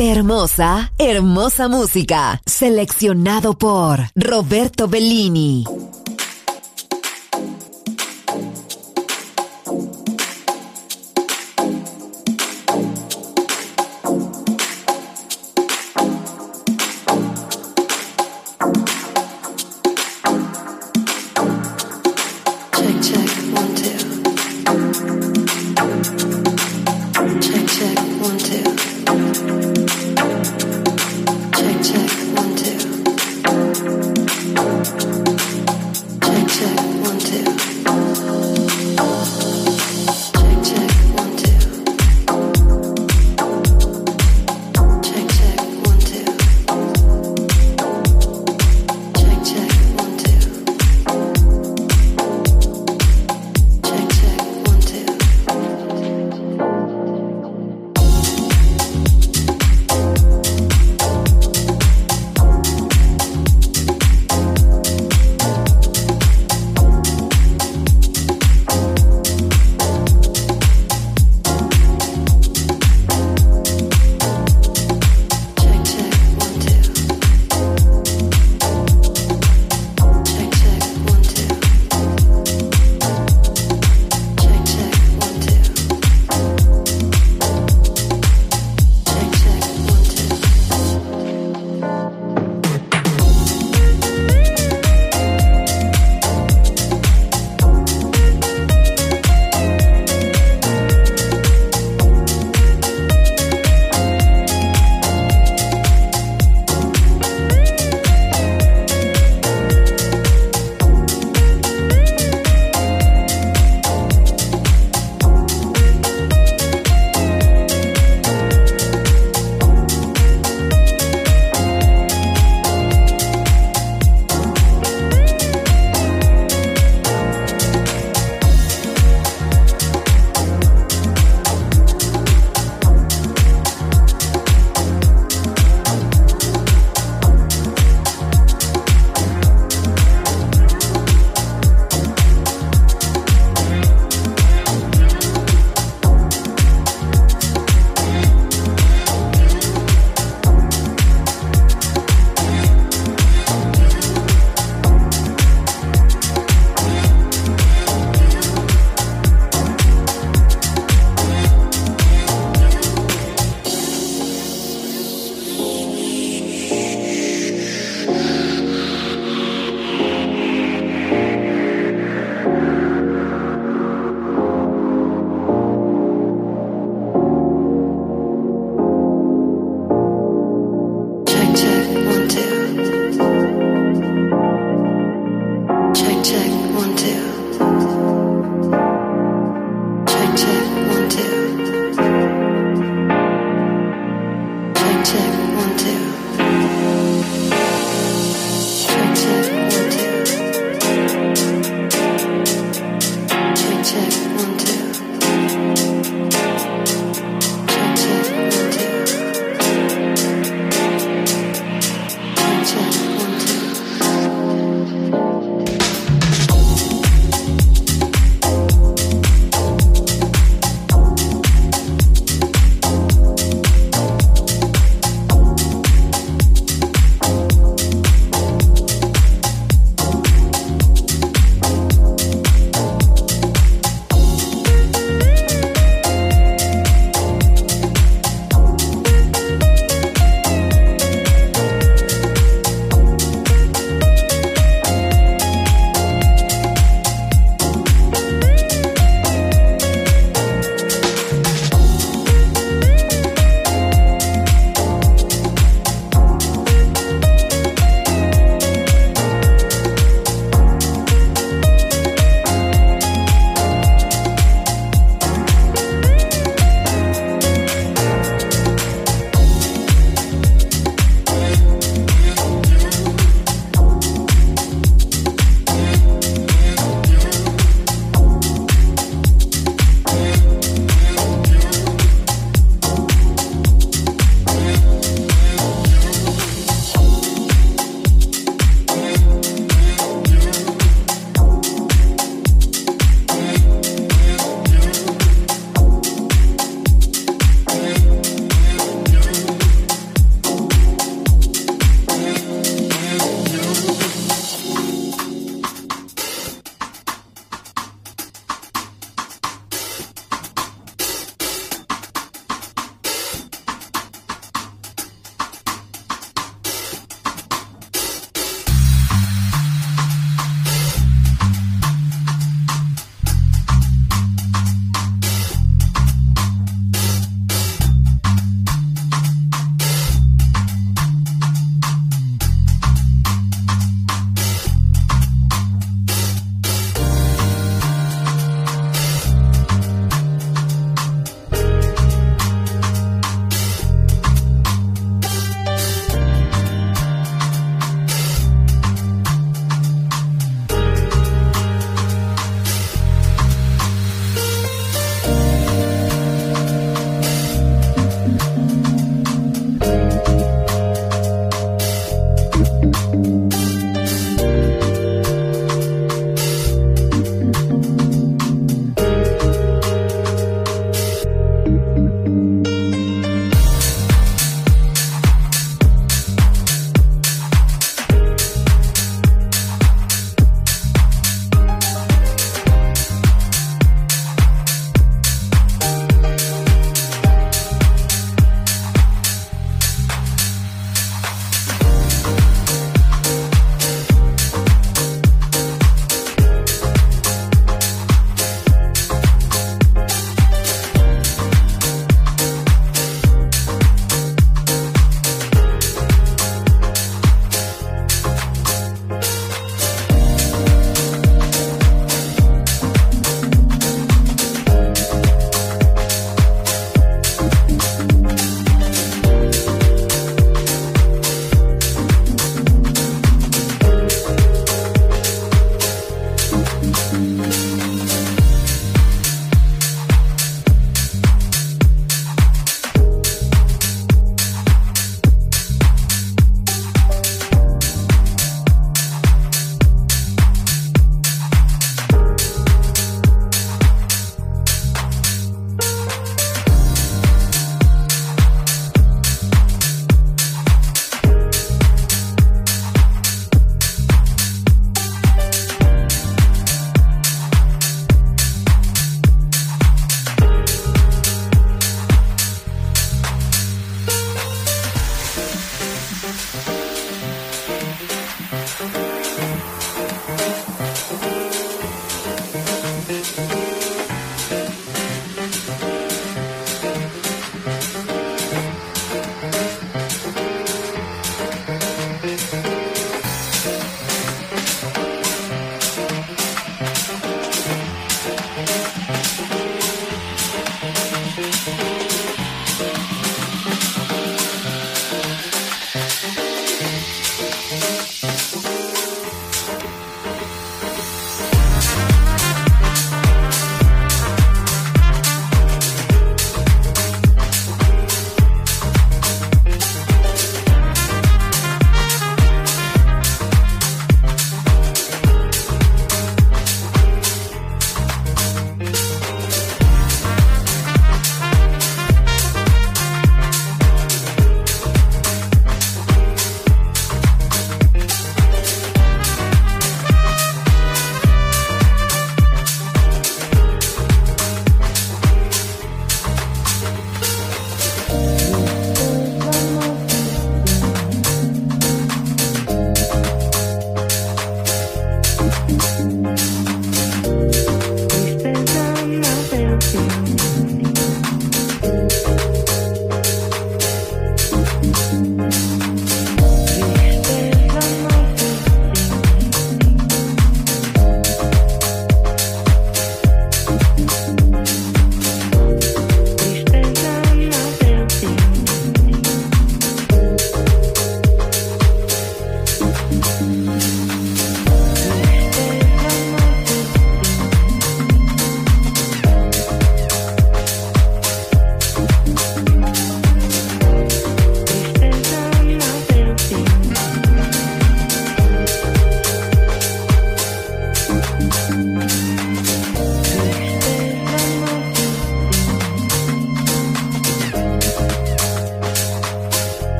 Hermosa, hermosa música, seleccionado por Roberto Bellini.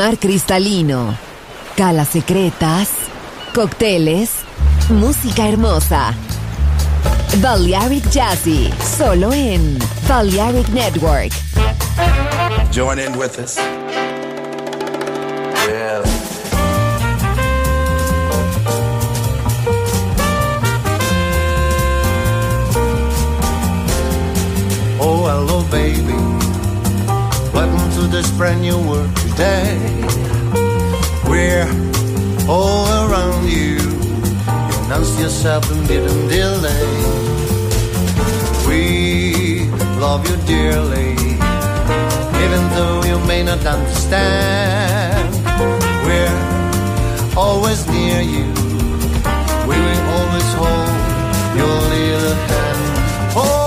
Mar cristalino, calas secretas, cócteles, música hermosa. Balearic Jazzy, solo en Balearic Network. Join in with us. Yeah. Oh, hello, baby. Welcome to this brand new world today. We're all around you. You announced yourself and didn't delay. We love you dearly, even though you may not understand. We're always near you. We will always hold your little hand. Oh,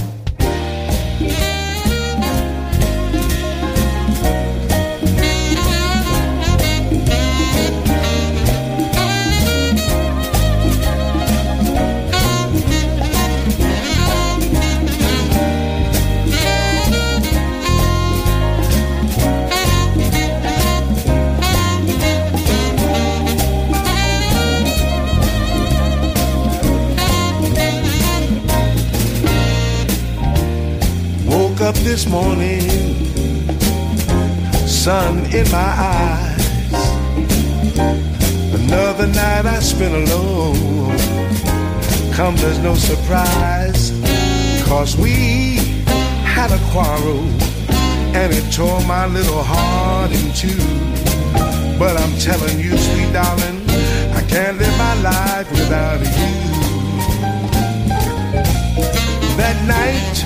This morning, sun in my eyes. Another night I spent alone. Come, there's no surprise, 'cause we had a quarrel and it tore my little heart in two. But I'm telling you, sweet darling, I can't live my life without you. That night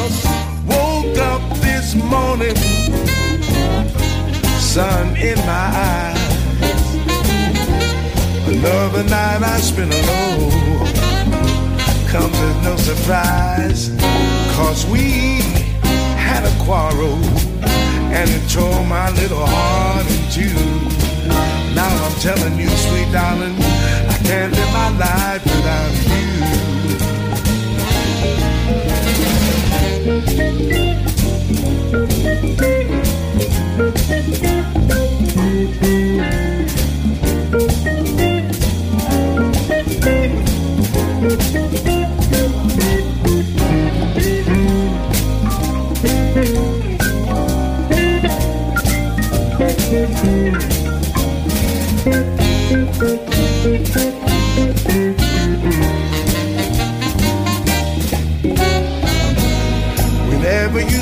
Woke up this morning, sun in my eyes. Another night I spent alone comes as no surprise, cause we had a quarrel and it tore my little heart in two. Now I'm telling you, sweet darling, I can't live my life without you. Whenever you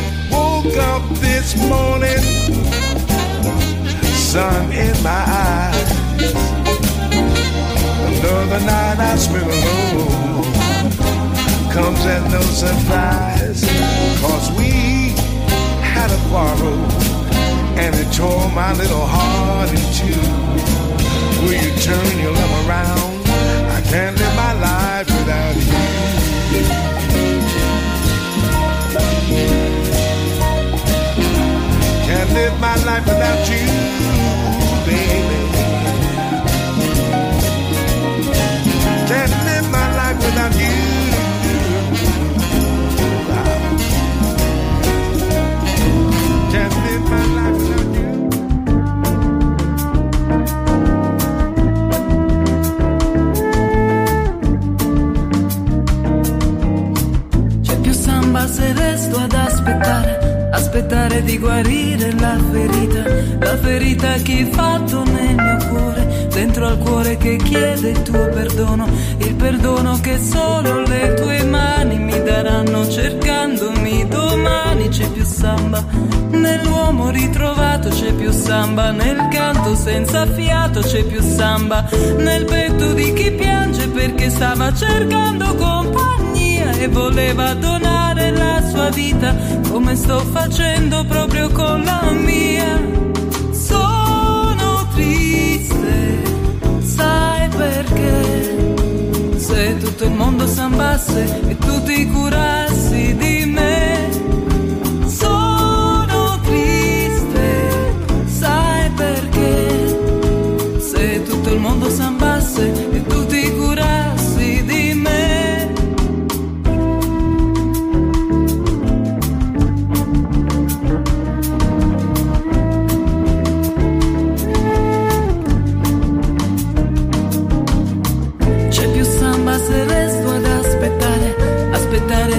Woke up this morning, sun in my eyes. Another night I spent alone comes as no surprise, cause we had a quarrel and it tore my little heart in two. Will you turn your love around? I can't live my life without you. Can't live my life without you, baby. Can't live my life without you. Can't live my life without you. C'è più samba se resto ad aspettare, aspettare di guarire la ferita che hai fatto nel mio cuore, dentro al cuore che chiede il perdono che solo le tue mani mi daranno cercandomi domani. C'è più samba nell'uomo ritrovato, c'è più samba nel canto senza fiato, c'è più samba nel petto di chi piange perché stava cercando compagnia e voleva donare la sua vita come sto facendo proprio con la mia. Sono triste, sai perché? Se tutto il mondo sambasse e tu ti curassi di me. Sono triste, sai perché? Se tutto il mondo sambasse e tu ti curassi di me.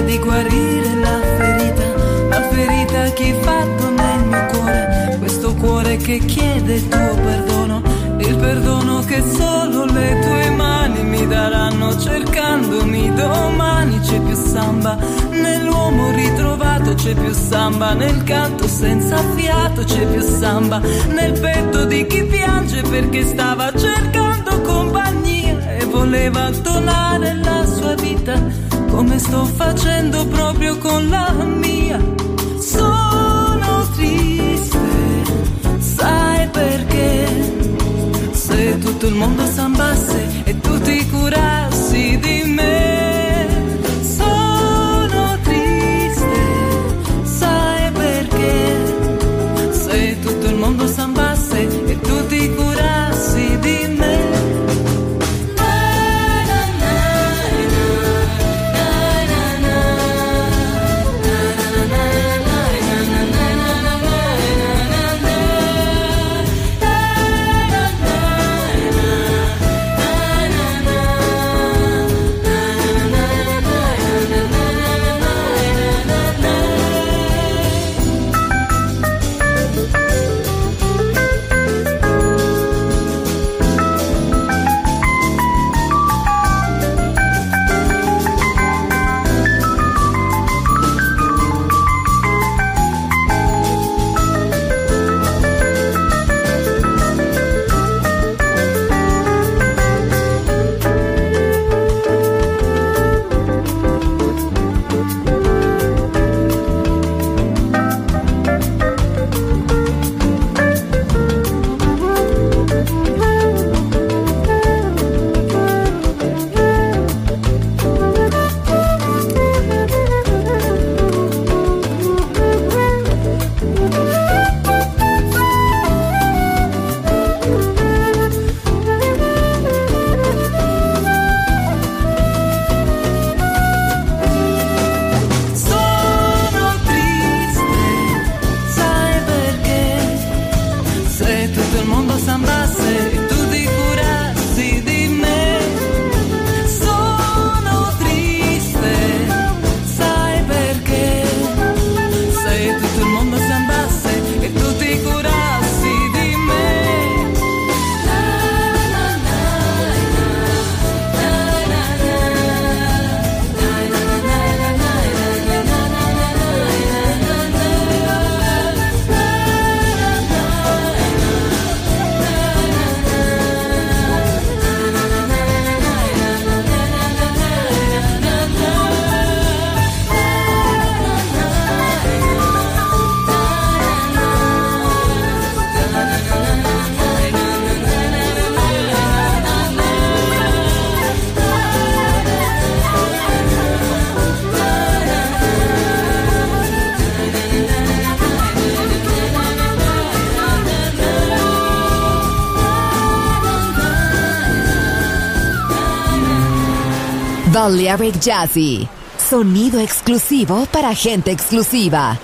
Di guarire la ferita che hai fatto nel mio cuore, questo cuore che chiede il tuo perdono, il perdono che solo le tue mani mi daranno cercandomi domani. C'è più samba nell'uomo ritrovato, c'è più samba nel canto senza fiato, c'è più samba nel petto di chi piange perché stava cercando compagnia e voleva donare la sua vita come sto facendo proprio con la mia. Balearic Jazzy, sonido exclusivo para gente exclusiva.